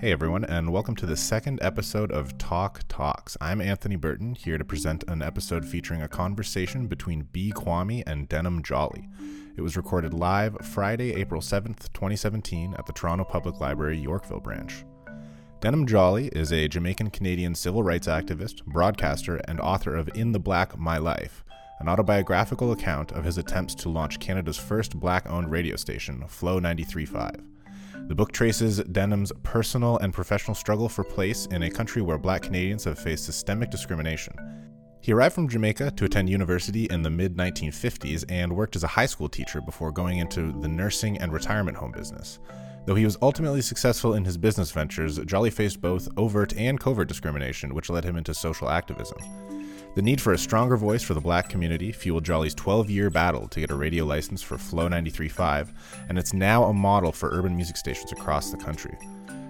Hey everyone, and welcome to the second episode of Tok Talks. I'm Anthony Burton, here to present an episode featuring a conversation between B. Kwame and Denham Jolly. It was recorded live Friday, April 7th, 2017 at the Toronto Public Library, Yorkville branch. Denham Jolly is a Jamaican-Canadian civil rights activist, broadcaster, and author of In the Black, My Life, an autobiographical account of his attempts to launch Canada's first Black-owned radio station, Flow 93.5. The book traces Denham's personal and professional struggle for place in a country where Black Canadians have faced systemic discrimination. He arrived from Jamaica to attend university in the mid-1950s and worked as a high school teacher before going into the nursing and retirement home business. Though he was ultimately successful in his business ventures, Jolly faced both overt and covert discrimination, which led him into social activism. The need for a stronger voice for the Black community fueled Jolly's 12-year battle to get a radio license for Flow 93.5, and it's now a model for urban music stations across the country.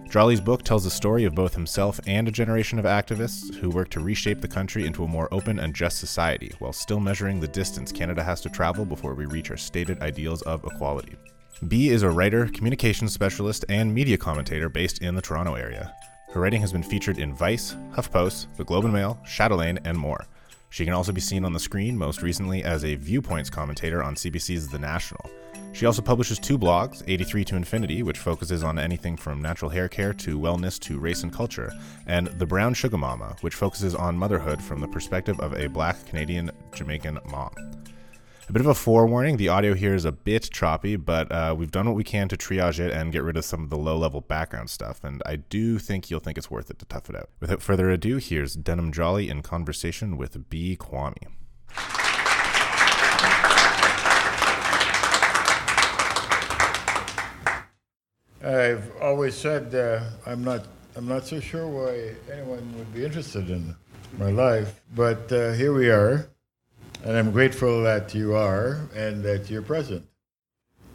Jolly's book tells the story of both himself and a generation of activists who work to reshape the country into a more open and just society, while still measuring the distance Canada has to travel before we reach our stated ideals of equality. B is a writer, communications specialist, and media commentator based in the Toronto area. Her writing has been featured in Vice, HuffPost, The Globe and Mail, Chatelaine, and more. She can also be seen on the screen, most recently as a Viewpoints commentator on CBC's The National. She also publishes two blogs, 83 to Infinity, which focuses on anything from natural hair care to wellness to race and culture, and The Brown Sugar Mama, which focuses on motherhood from the perspective of a Black Canadian Jamaican mom. A bit of a forewarning, the audio here is a bit choppy, but we've done what we can to triage it and get rid of some of the low-level background stuff, and I do think you'll think it's worth it to tough it out. Without further ado, here's Denham Jolly in conversation with B. Kwame. I've always said I'm not so sure why anyone would be interested in my life, but here we are. And I'm grateful that you are and that you're present.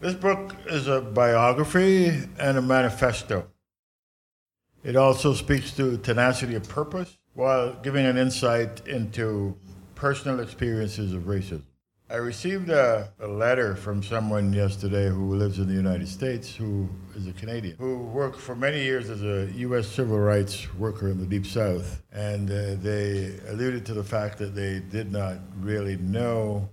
This book is a biography and a manifesto. It also speaks to tenacity of purpose while giving an insight into personal experiences of racism. I received a letter from someone yesterday who lives in the United States, who is a Canadian, who worked for many years as a U.S. civil rights worker in the Deep South. And they alluded to the fact that they did not really know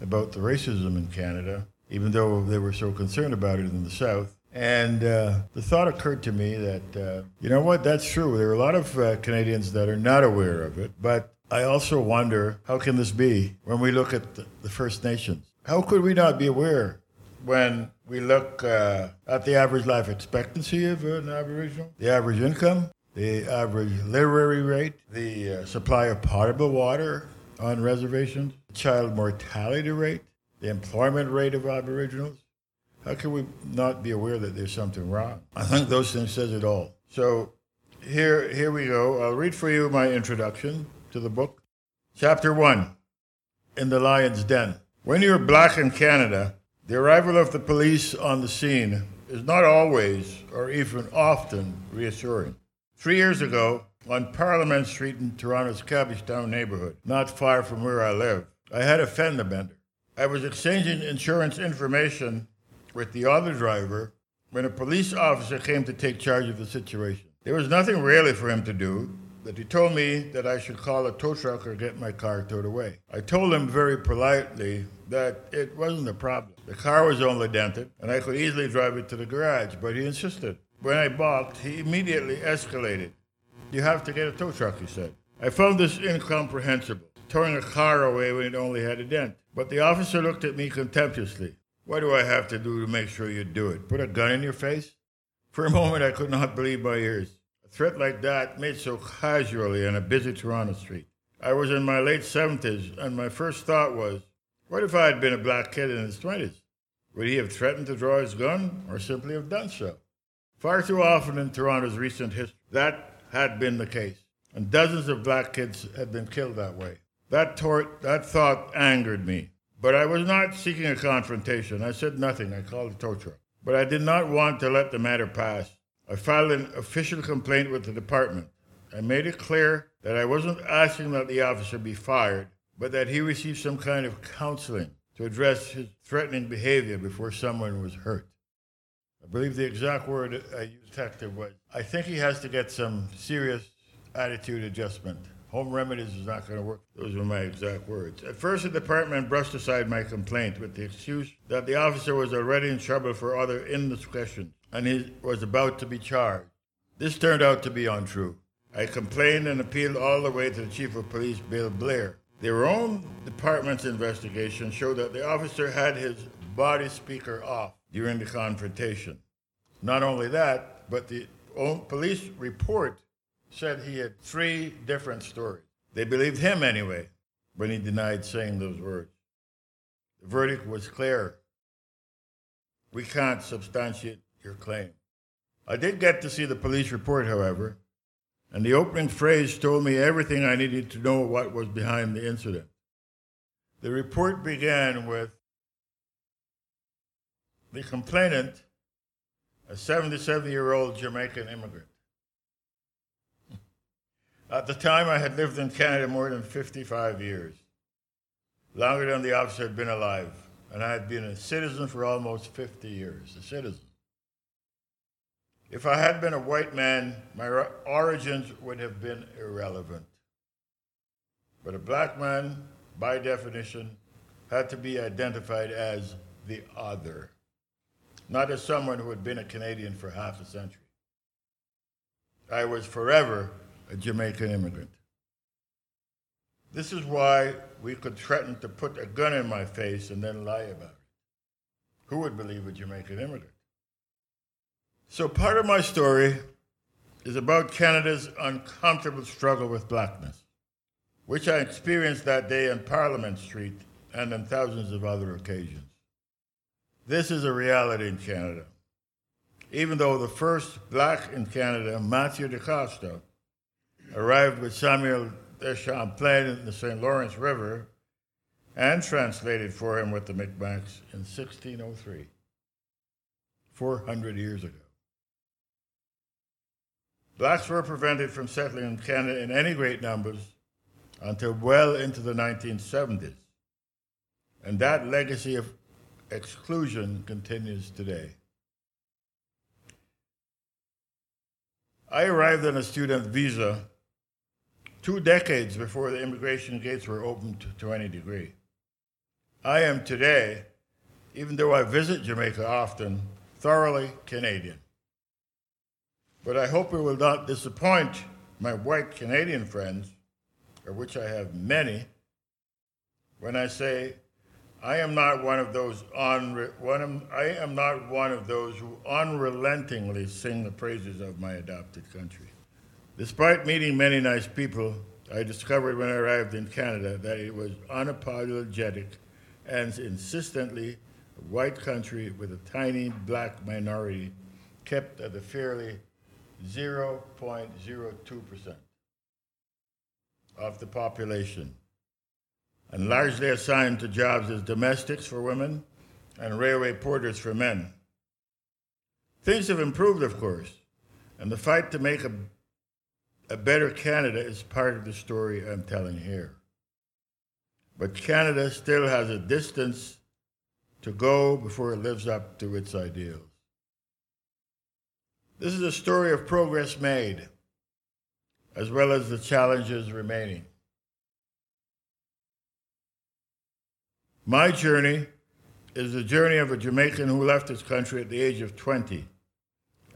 about the racism in Canada, even though they were so concerned about it in the South. And the thought occurred to me that, you know what, that's true. There are a lot of Canadians that are not aware of it, but I also wonder, how can this be when we look at the First Nations? How could we not be aware when we look at the average life expectancy of an Aboriginal, the average income, the average literary rate, the supply of potable water on reservations, child mortality rate, the employment rate of Aboriginals? How can we not be aware that there's something wrong? I think those things says it all. So here we go. I'll read for you my introduction to the book. Chapter 1, In the Lion's Den. When you're Black in Canada, the arrival of the police on the scene is not always or even often reassuring. 3 years ago, on Parliament Street in Toronto's Cabbagetown neighborhood, not far from where I live, I had a fender bender. I was exchanging insurance information with the other driver when a police officer came to take charge of the situation. There was nothing really for him to do, but he told me that I should call a tow truck or get my car towed away. I told him very politely that it wasn't a problem. The car was only dented, and I could easily drive it to the garage, but he insisted. When I balked, he immediately escalated. You have to get a tow truck, he said. I found this incomprehensible, towing a car away when it only had a dent. But the officer looked at me contemptuously. What do I have to do to make sure you do it? Put a gun in your face? For a moment, I could not believe my ears. A threat like that made so casually on a busy Toronto street. I was in my late 70s, and my first thought was, what if I had been a Black kid in his 20s? Would he have threatened to draw his gun, or simply have done so? Far too often in Toronto's recent history, that had been the case, and dozens of Black kids had been killed that way. That thought angered me, but I was not seeking a confrontation. I said nothing. I called a tow truck, but I did not want to let the matter pass. I filed an official complaint with the department. I made it clear that I wasn't asking that the officer be fired, but that he receive some kind of counseling to address his threatening behavior before someone was hurt. I believe the exact word I used detective was, I think he has to get some serious attitude adjustment. Home remedies is not going to work. Those were my exact words. At first, the department brushed aside my complaint with the excuse that the officer was already in trouble for other indiscretion and he was about to be charged. This turned out to be untrue. I complained and appealed all the way to the Chief of Police, Bill Blair. Their own department's investigation showed that the officer had his body speaker off during the confrontation. Not only that, but the police report said he had three different stories. They believed him anyway, when he denied saying those words. The verdict was clear. We can't substantiate your claim. I did get to see the police report, however, and the opening phrase told me everything I needed to know what was behind the incident. The report began with the complainant, a 77-year-old Jamaican immigrant. At the time, I had lived in Canada more than 55 years, longer than the officer had been alive, and I had been a citizen for almost 50 years, a citizen. If I had been a white man, my origins would have been irrelevant. But a black man, by definition, had to be identified as the other, not as someone who had been a Canadian for half a century. I was forever a Jamaican immigrant. This is why we could threaten to put a gun in my face and then lie about it. Who would believe a Jamaican immigrant? So part of my story is about Canada's uncomfortable struggle with blackness, which I experienced that day in Parliament Street and on thousands of other occasions. This is a reality in Canada, even though the first black in Canada, Mathieu de Costa, arrived with Samuel de Champlain in the St. Lawrence River and translated for him with the Micmacs in 1603, 400 years ago. Blacks were prevented from settling in Canada in any great numbers until well into the 1970s, and that legacy of exclusion continues today. I arrived on a student visa 2 decades before the immigration gates were opened to any degree. I am today, even though I visit Jamaica often, thoroughly Canadian. But I hope it will not disappoint my white Canadian friends, of which I have many, when I say I am not one of those who unrelentingly sing the praises of my adopted country. Despite meeting many nice people, I discovered when I arrived in Canada that it was unapologetic and insistently a white country with a tiny black minority kept at a fairly 0.02% of the population, and largely assigned to jobs as domestics for women and railway porters for men. Things have improved, of course, and the fight to make a better Canada is part of the story I'm telling here. But Canada still has a distance to go before it lives up to its ideals. This is a story of progress made, as well as the challenges remaining. My journey is the journey of a Jamaican who left his country at the age of 20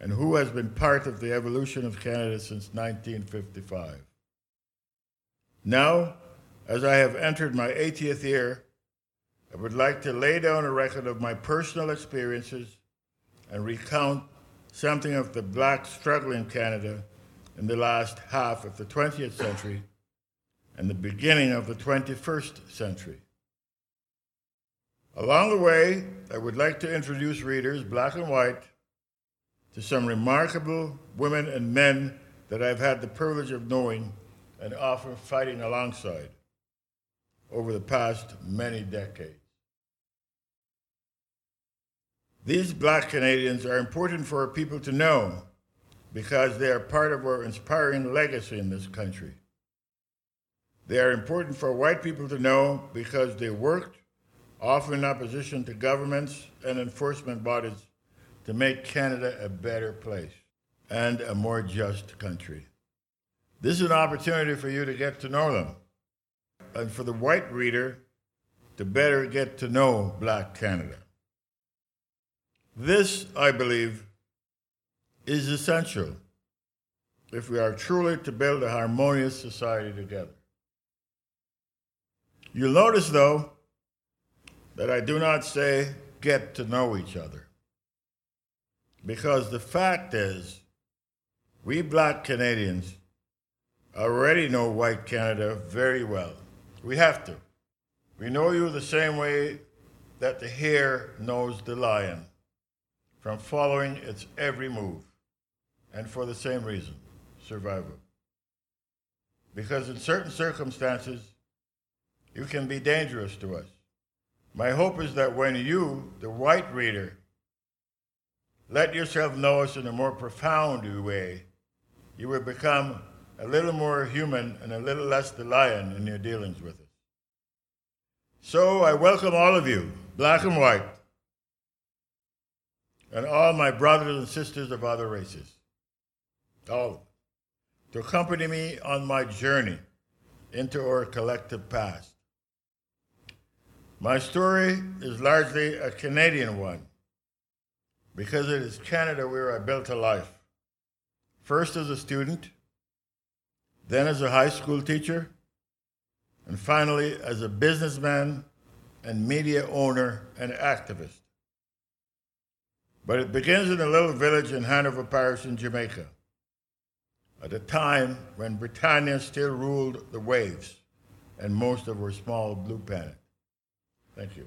and who has been part of the evolution of Canada since 1955. Now, as I have entered my 80th year, I would like to lay down a record of my personal experiences and recount something of the black struggle in Canada in the last half of the 20th century and the beginning of the 21st century. Along the way, I would like to introduce readers, black and white, to some remarkable women and men that I've had the privilege of knowing and often fighting alongside over the past many decades. These black Canadians are important for our people to know because they are part of our inspiring legacy in this country. They are important for white people to know because they worked, often in opposition to governments and enforcement bodies to make Canada a better place and a more just country. This is an opportunity for you to get to know them, and for the white reader to better get to know Black Canada. This, I believe, is essential if we are truly to build a harmonious society together. You'll notice, though, that I do not say get to know each other, because the fact is we Black Canadians already know white Canada very well. We have to. We know you the same way that the hare knows the lion, from following its every move, and for the same reason, survival. Because in certain circumstances, you can be dangerous to us. My hope is that when you, the white reader, let yourself know us in a more profound way, you will become a little more human and a little less the lion in your dealings with us. So I welcome all of you, Black and white, and all my brothers and sisters of other races, all of them, to accompany me on my journey into our collective past. My story is largely a Canadian one, because it is Canada where I built a life, first as a student, then as a high school teacher, and finally as a businessman and media owner and activist. But it begins in a little village in Hanover Parish in Jamaica, at a time when Britannia still ruled the waves and most of our small blue planet. Thank you.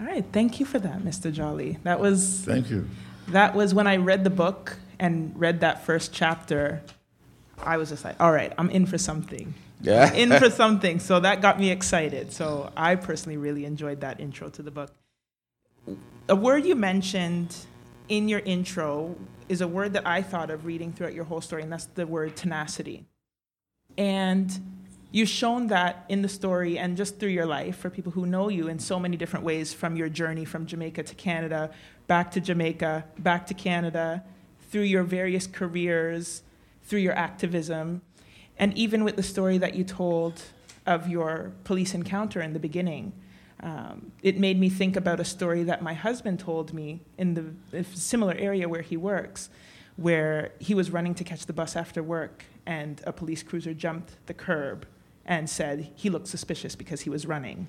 All right, thank you for that, Mr. Jolly. Thank you. That was when I read the book and read that first chapter, I was just like, all right, I'm in for something. Yeah. I'm in for something. So that got me excited. So I personally really enjoyed that intro to the book. A word you mentioned in your intro is a word that I thought of reading throughout your whole story, and that's the word tenacity. And you've shown that in the story and just through your life for people who know you in so many different ways, from your journey from Jamaica to Canada, back to Jamaica, back to Canada, through your various careers, through your activism, and even with the story that you told of your police encounter in the beginning. It made me think about a story that my husband told me in the similar area where he works, where he was running to catch the bus after work, and a police cruiser jumped the curb and said he looked suspicious because he was running.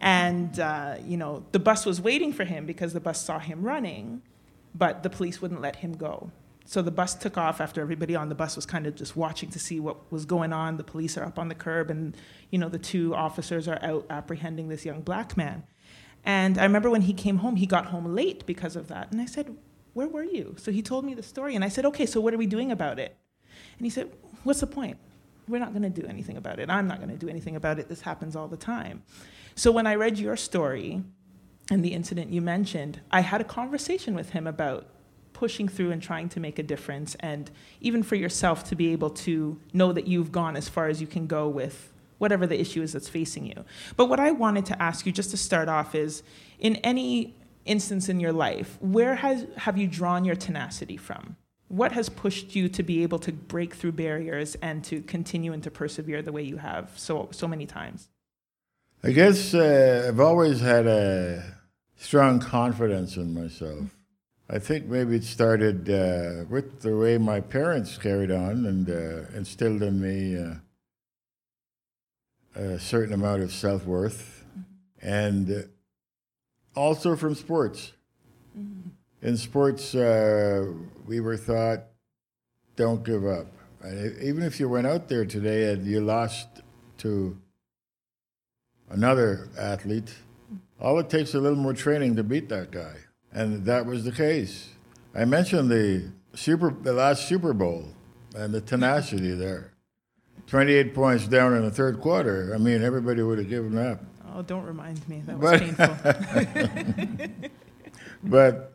And, the bus was waiting for him because the bus saw him running, but the police wouldn't let him go. So the bus took off after everybody on the bus was kind of just watching to see what was going on. The police are up on the curb, and, the two officers are out apprehending this young Black man. And I remember when he got home late because of that. And I said, where were you? So he told me the story, and I said, okay, so what are we doing about it? And he said, what's the point? We're not going to do anything about it. I'm not going to do anything about it. This happens all the time. So when I read your story and the incident you mentioned, I had a conversation with him about pushing through and trying to make a difference, and even for yourself to be able to know that you've gone as far as you can go with whatever the issue is that's facing you. But what I wanted to ask you just to start off is, in any instance in your life, where have you drawn your tenacity from? What has pushed you to be able to break through barriers and to continue and to persevere the way you have so many times? I guess I've always had a strong confidence in myself. I think maybe it started with the way my parents carried on and instilled in me a certain amount of self-worth, mm-hmm. and also from sports. Mm-hmm. In sports, we were taught, don't give up. Even if you went out there today and you lost to another athlete, all it takes is a little more training to beat that guy. And that was the case. I mentioned the last Super Bowl and the tenacity there. 28 points down in the third quarter. I mean, everybody would have given up. Oh, don't remind me. That was painful. But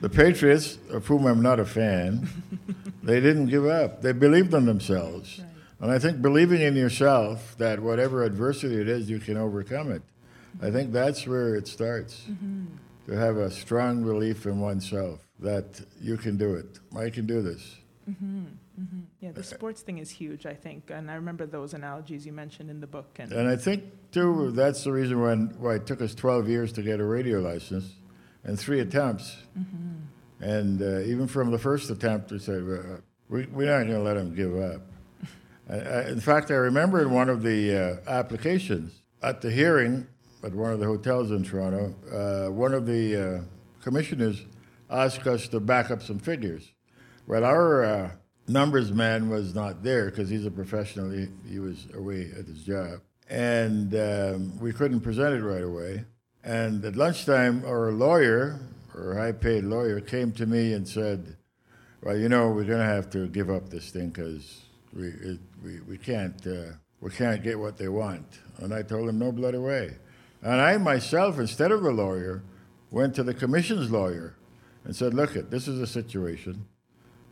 the Patriots, of whom I'm not a fan, they didn't give up. They believed in themselves. Right. And I think believing in yourself that whatever adversity it is, you can overcome it. I think that's where it starts, mm-hmm. to have a strong belief in oneself that you can do it. I can do this. Mm-hmm. Mm-hmm. Yeah, the sports thing is huge, I think. And I remember those analogies you mentioned in the book. And I think, too, that's the reason why it took us 12 years to get a radio license and 3 attempts. Mm-hmm. And even from the first attempt, we said, we're not going to let them give up. In fact, I remember in one of the applications at the hearing at one of the hotels in Toronto, one of the commissioners asked us to back up some figures. Well, our numbers man was not there because he's a professional. He was away at his job. And we couldn't present it right away. And at lunchtime, our lawyer, our high-paid lawyer, came to me and said, well, you know, we're going to have to give up this thing because we can't get what they want. And I told him, no bloody way. And I myself, instead of the lawyer, went to the commission's lawyer and said, look, this is the situation.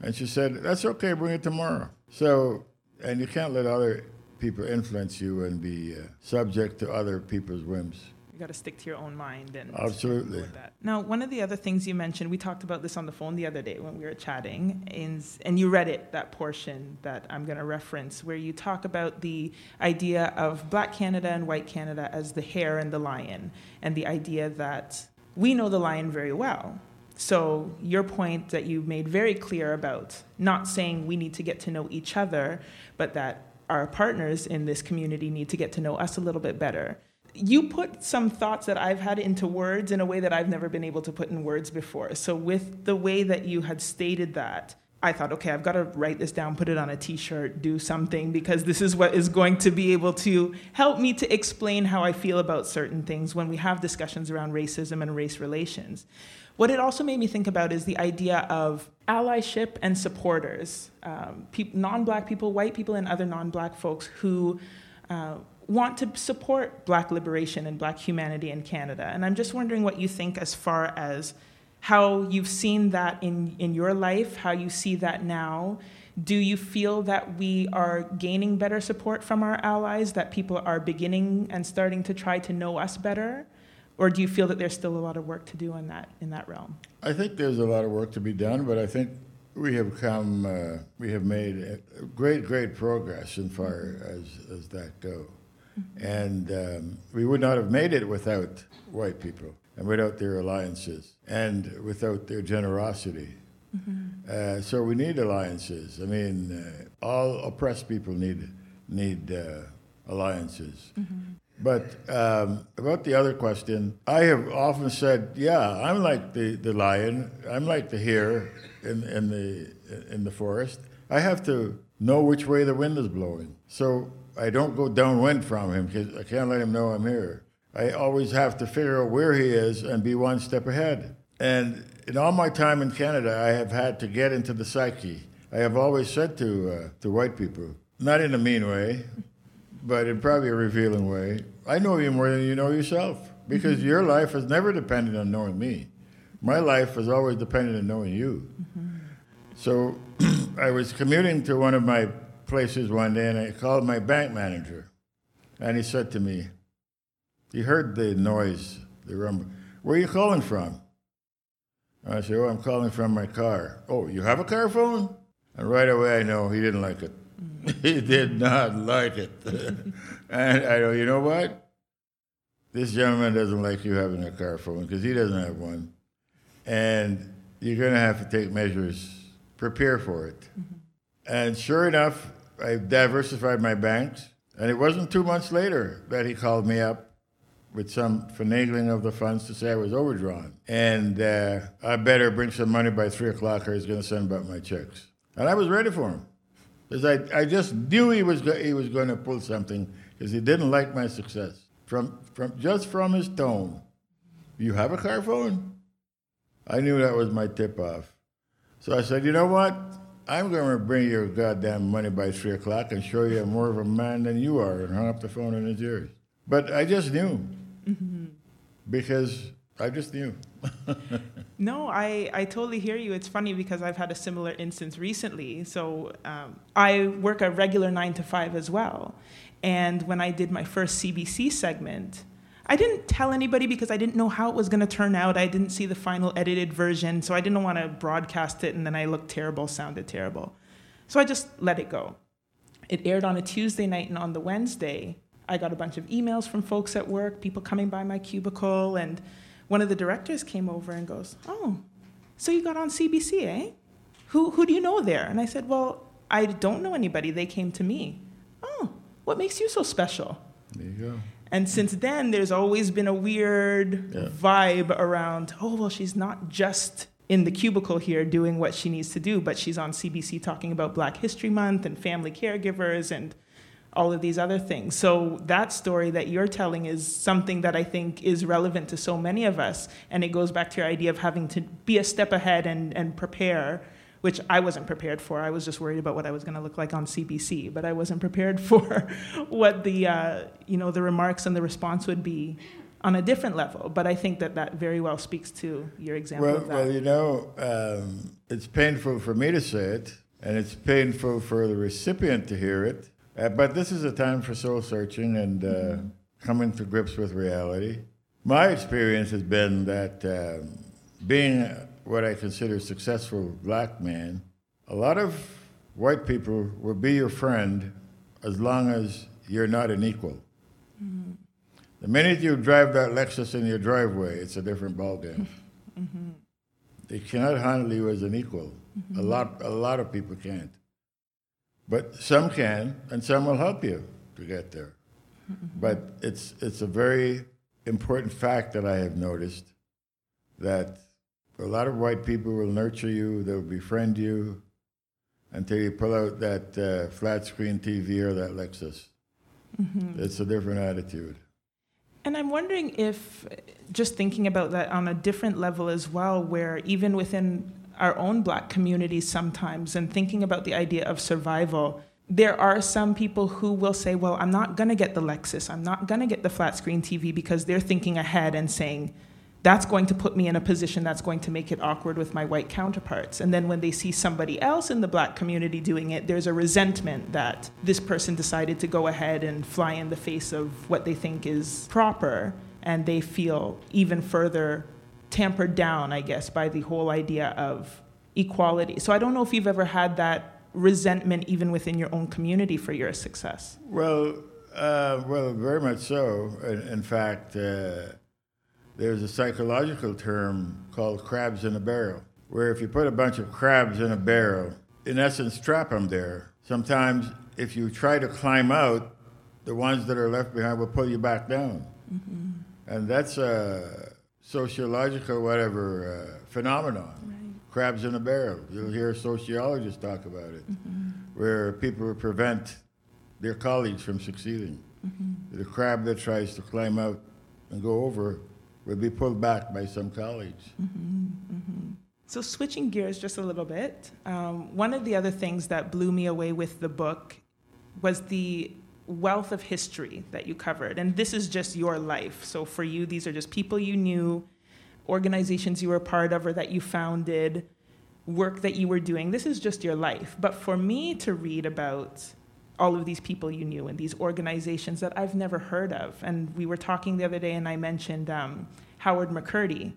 And she said, that's okay, bring it tomorrow. So, and you can't let other people influence you and be subject to other people's whims. Got to stick to your own mind and absolutely that. Now, one of the other things you mentioned, we talked about this on the phone the other day when we were chatting, and you read it, that portion that I'm going to reference, where you talk about the idea of Black Canada and White Canada as the hare and the lion, and the idea that we know the lion very well. So your point that you made very clear about not saying we need to get to know each other, but that our partners in this community need to get to know us a little bit better. You put some thoughts that I've had into words in a way that I've never been able to put in words before. So with the way that you had stated that, I thought, okay, I've got to write this down, put it on a T-shirt, do something, because this is what is going to be able to help me to explain how I feel about certain things when we have discussions around racism and race relations. What it also made me think about is the idea of allyship and supporters, non-Black people, white people, and other non-Black folks who want to support Black liberation and Black humanity in Canada. And I'm just wondering what you think as far as how you've seen that in your life, how you see that now. Do you feel that we are gaining better support from our allies, that people are beginning and starting to try to know us better? Or do you feel that there's still a lot of work to do in that realm? I think there's a lot of work to be done, but I think we have made great, great progress in far as that goes. And we would not have made it without white people and without their alliances and without their generosity. Mm-hmm. So we need alliances. I mean, all oppressed people need alliances. Mm-hmm. But about the other question, I have often said, yeah, I'm like the lion. I'm like the hare in the forest. I have to know which way the wind is blowing. So I don't go downwind from him because I can't let him know I'm here. I always have to figure out where he is and be one step ahead. And in all my time in Canada, I have had to get into the psyche. I have always said to white people, not in a mean way, but in probably a revealing way, I know you more than you know yourself because mm-hmm. your life has never depended on knowing me. My life has always depended on knowing you. Mm-hmm. So I was commuting to one of my places one day, and I called my bank manager, and he said to me, he heard the noise, the rumble. Where are you calling from? And I said, oh, I'm calling from my car. Oh, you have a car phone? And right away I know he didn't like it. He did not like it. And I go, you know what? This gentleman doesn't like you having a car phone because he doesn't have one. And you're going to have to take measures, prepare for it. Mm-hmm. And sure enough, I diversified my banks, and it wasn't 2 months later that he called me up with some finagling of the funds to say I was overdrawn. And I better bring some money by 3 o'clock or he's going to send back my checks. And I was ready for him because I just knew he was going to pull something because he didn't like my success. From his tone, you have a car phone? I knew that was my tip-off. So I said, you know what? I'm going to bring your goddamn money by 3 o'clock and show you I'm more of a man than you are, and hung up the phone in his ears. But I just knew, mm-hmm. because I just knew. No, I totally hear you. It's funny because I've had a similar instance recently. So I work a regular 9 to 5 as well. And when I did my first CBC segment, I didn't tell anybody because I didn't know how it was going to turn out. I didn't see the final edited version, so I didn't want to broadcast it, and then I looked terrible, sounded terrible. So I just let it go. It aired on a Tuesday night, and on the Wednesday, I got a bunch of emails from folks at work, people coming by my cubicle, and one of the directors came over and goes, "Oh, so you got on CBC, eh? Who do you know there?" And I said, "Well, I don't know anybody. They came to me." "Oh, what makes you so special?" There you go. And since then, there's always been a weird vibe around, oh, well, she's not just in the cubicle here doing what she needs to do, but she's on CBC talking about Black History Month and family caregivers and all of these other things. So that story that you're telling is something that I think is relevant to so many of us. And it goes back to your idea of having to be a step ahead and prepare, which I wasn't prepared for. I was just worried about what I was going to look like on CBC, but I wasn't prepared for what the remarks and the response would be on a different level. But I think that very well speaks to your example of that. Well, it's painful for me to say it, and it's painful for the recipient to hear it. But this is a time for soul searching and coming to grips with reality. My experience has been that being what I consider a successful black man, a lot of white people will be your friend as long as you're not an equal. Mm-hmm. The minute you drive that Lexus in your driveway, it's a different ballgame. Mm-hmm. They cannot handle you as an equal. Mm-hmm. A lot of people can't. But some can, and some will help you to get there. Mm-hmm. But it's a very important fact that I have noticed that a lot of white people will nurture you, they'll befriend you, until you pull out that flat-screen TV or that Lexus. Mm-hmm. It's a different attitude. And I'm wondering if, just thinking about that on a different level as well, where even within our own black communities sometimes, and thinking about the idea of survival, there are some people who will say, well, I'm not going to get the Lexus, I'm not going to get the flat-screen TV, because they're thinking ahead and saying, that's going to put me in a position that's going to make it awkward with my white counterparts. And then when they see somebody else in the black community doing it, there's a resentment that this person decided to go ahead and fly in the face of what they think is proper, and they feel even further tampered down, I guess, by the whole idea of equality. So I don't know if you've ever had that resentment even within your own community for your success. Well, very much so. In fact, there's a psychological term called crabs in a barrel, where if you put a bunch of crabs in a barrel, in essence, trap them there. Sometimes if you try to climb out, the ones that are left behind will pull you back down. Mm-hmm. And that's a sociological phenomenon, right. Crabs in a barrel. You'll hear sociologists talk about it, mm-hmm. where people prevent their colleagues from succeeding. Mm-hmm. The crab that tries to climb out and go over will be pulled back by some colleagues. Mm-hmm, mm-hmm. So switching gears just a little bit, one of the other things that blew me away with the book was the wealth of history that you covered. And this is just your life. So for you, these are just people you knew, organizations you were part of or that you founded, work that you were doing. This is just your life. But for me to read about all of these people you knew and these organizations that I've never heard of. And we were talking the other day, and I mentioned Howard McCurdy,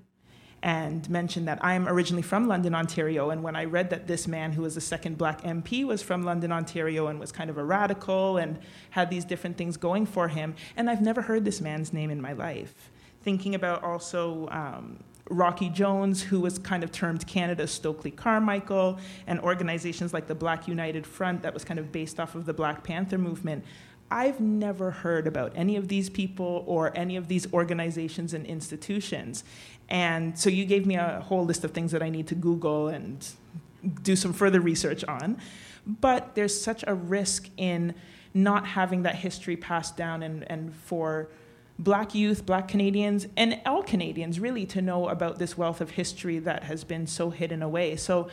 and mentioned that I'm originally from London, Ontario. And when I read that this man, who was the second black MP, was from London, Ontario, and was kind of a radical and had these different things going for him, and I've never heard this man's name in my life. Thinking about also Rocky Jones, who was kind of termed Canada's Stokely Carmichael, and organizations like the Black United Front that was kind of based off of the Black Panther movement. I've never heard about any of these people or any of these organizations and institutions. And so you gave me a whole list of things that I need to Google and do some further research on. But there's such a risk in not having that history passed down and for Black youth, Black Canadians, and all Canadians, really, to know about this wealth of history that has been so hidden away. So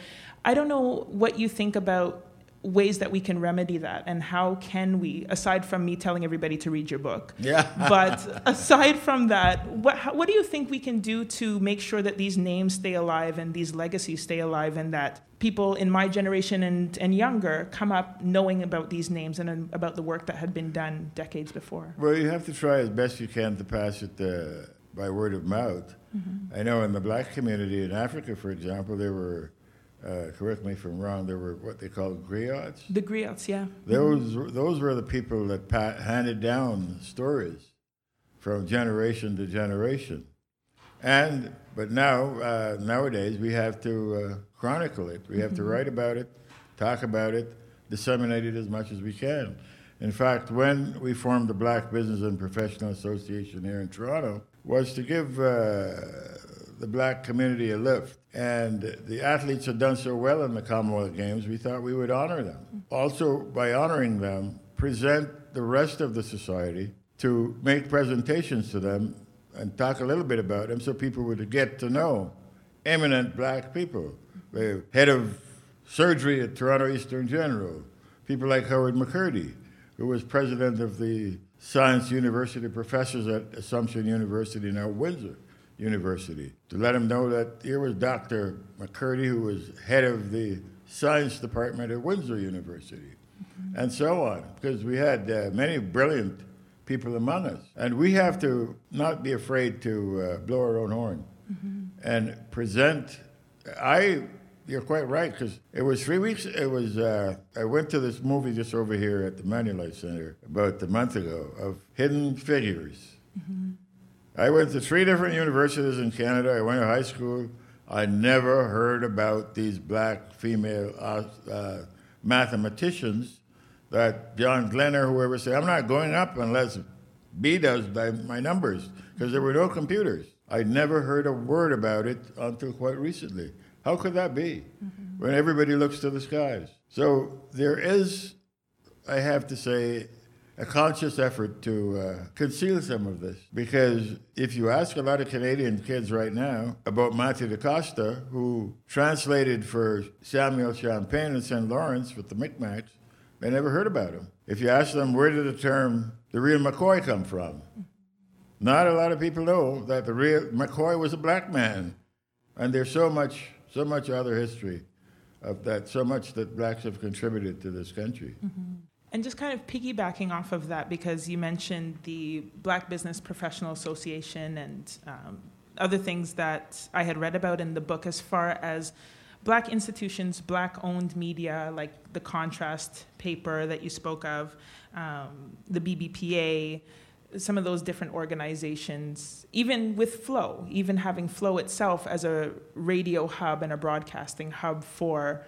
I don't know what you think about ways that we can remedy that, and how can we, aside from me telling everybody to read your book, but aside from that, what do you think we can do to make sure that these names stay alive and these legacies stay alive, and that people in my generation and younger come up knowing about these names and about the work that had been done decades before? Well, you have to try as best you can to pass it by word of mouth. Mm-hmm. I know in the Black community in Africa, for example, there were correct me if I'm wrong, there were what they called griots. The griots, yeah. Those were the people that handed down stories from generation to generation. But now, nowadays, we have to chronicle it. We have to write about it, talk about it, disseminate it as much as we can. In fact, when we formed the Black Business and Professional Association here in Toronto, was to give the Black community a lift. And the athletes had done so well in the Commonwealth Games, we thought we would honor them. Also, by honoring them, present the rest of the society to make presentations to them and talk a little bit about them so people would get to know eminent Black people. The head of surgery at Toronto Eastern General, people like Howard McCurdy, who was president of the Science University professors at Assumption University, now Windsor University, to let them know that here was Dr. McCurdy, who was head of the science department at Windsor University, and so on, because we had many brilliant people among us. And we have to not be afraid to blow our own horn and present. You're quite right, because it was 3 weeks. I went to this movie just over here at the Manu Life Center about a month ago of Hidden Figures. Mm-hmm. I went to 3 different universities in Canada. I went to high school. I never heard about these Black female mathematicians that John Glenn or whoever said, I'm not going up unless B does my numbers, because there were no computers. I never heard a word about it until quite recently. How could that be when everybody looks to the skies? So there is, I have to say, a conscious effort to conceal some of this, because if you ask a lot of Canadian kids right now about Mathieu de Costa, who translated for Samuel Champlain in St. Lawrence with the Micmacs, they never heard about him. If you ask them, where did the term the real McCoy come from? Not a lot of people know that the real McCoy was a Black man, and there's so much other history of that, so much that Blacks have contributed to this country. Mm-hmm. And just kind of piggybacking off of that, because you mentioned the Black Business Professional Association and other things that I had read about in the book as far as Black institutions, Black-owned media, like the Contrast paper that you spoke of, the BBPA, some of those different organizations, even with Flow, even having Flow itself as a radio hub and a broadcasting hub for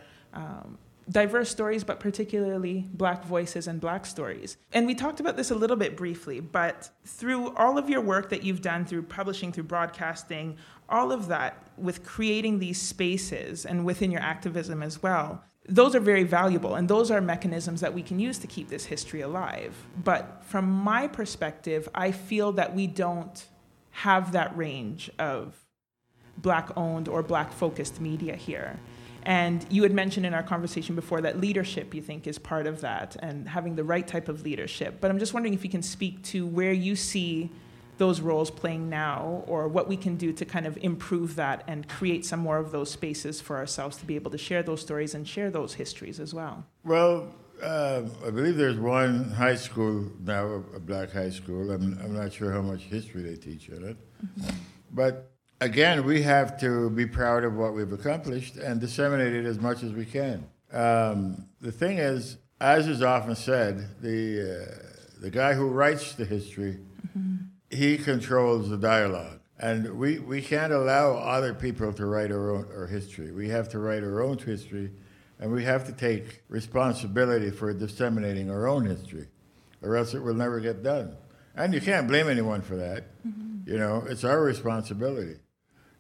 diverse stories, but particularly Black voices and Black stories. And we talked about this a little bit briefly, but through all of your work that you've done through publishing, through broadcasting, all of that with creating these spaces and within your activism as well, those are very valuable, and those are mechanisms that we can use to keep this history alive. But from my perspective, I feel that we don't have that range of Black-owned or Black-focused media here. And you had mentioned in our conversation before that leadership, you think, is part of that, and having the right type of leadership. But I'm just wondering if you can speak to where you see those roles playing now, or what we can do to kind of improve that and create some more of those spaces for ourselves to be able to share those stories and share those histories as well. Well, I believe there's one high school now, a Black high school. I'm not sure how much history they teach in it. Mm-hmm. But again, we have to be proud of what we've accomplished and disseminate it as much as we can. The thing is, as is often said, the guy who writes the history, he controls the dialogue. And we can't allow other people to write our history. We have to write our own history, and we have to take responsibility for disseminating our own history, or else it will never get done. And you can't blame anyone for that. Mm-hmm. You know, it's our responsibility.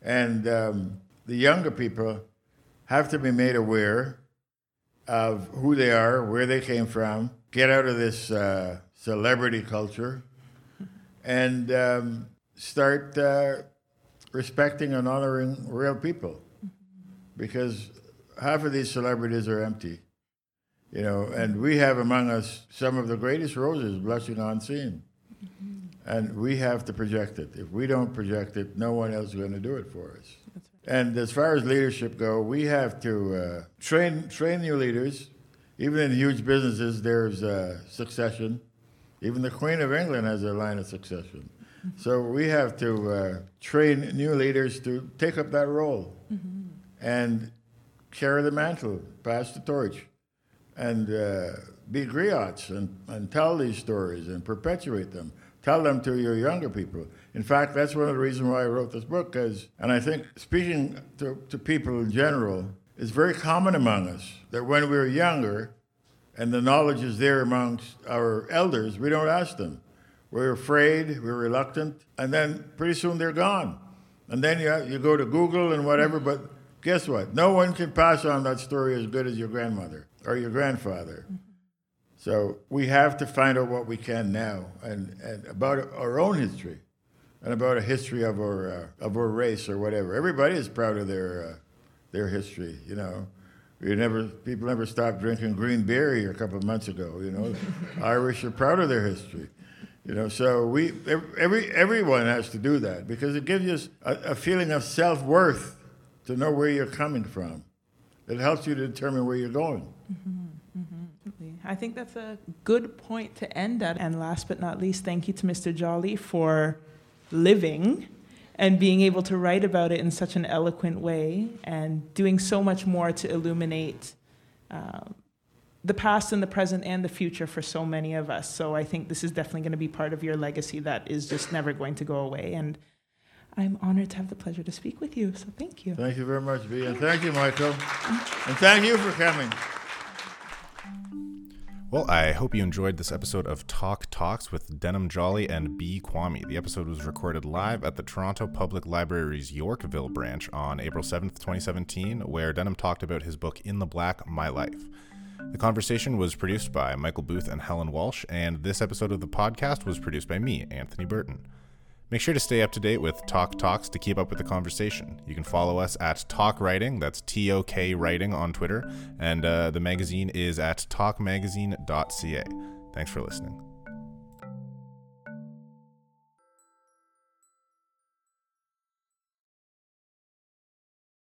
And the younger people have to be made aware of who they are, where they came from, get out of this celebrity culture, and start respecting and honoring real people, because half of these celebrities are empty, You know, and we have among us some of the greatest roses, blushing unseen. Mm-hmm. And we have to project it. If we don't project it, no one else is going to do it for us. That's right. And as far as leadership go, we have to train new leaders. Even in huge businesses, there's succession. Even the Queen of England has a line of succession. Mm-hmm. So we have to train new leaders to take up that role mm-hmm. and carry the mantle, pass the torch. And be griots and tell these stories and perpetuate them. Tell them to your younger people. In fact, that's one of the reasons why I wrote this book, and I think speaking to people in general is very common among us, that when we were younger and the knowledge is there amongst our elders, we don't ask them. We're afraid, we're reluctant, and then pretty soon they're gone. And then you go to Google and whatever, but guess what? No one can pass on that story as good as your grandmother or your grandfather. Mm-hmm. So we have to find out what we can now and about our own history and about a history of our race or whatever. Everybody is proud of their history, you know. People never stopped drinking green beer here a couple of months ago, you know. Irish are proud of their history, you know. So everyone has to do that because it gives us a feeling of self-worth to know where you're coming from. It helps you to determine where you're going. Mm-hmm. I think that's a good point to end at. And last but not least, thank you to Mr. Jolly for living and being able to write about it in such an eloquent way and doing so much more to illuminate the past and the present and the future for so many of us. So I think this is definitely going to be part of your legacy that is just never going to go away. And I'm honored to have the pleasure to speak with you. So thank you. Thank you very much, Bea. And thank you, Michael. And thank you for coming. Well, I hope you enjoyed this episode of Tok Talks with Denham Jolly and B. Kwame. The episode was recorded live at the Toronto Public Library's Yorkville branch on April 7th, 2017, where Denham talked about his book, In the Black, My Life. The conversation was produced by Michael Booth and Helen Walsh, and this episode of the podcast was produced by me, Anthony Burton. Make sure to stay up to date with Tok Talks to keep up with the conversation. You can follow us at Tok Writing, that's T-O-K Writing on Twitter, and the magazine is at tokmagazine.ca. Thanks for listening.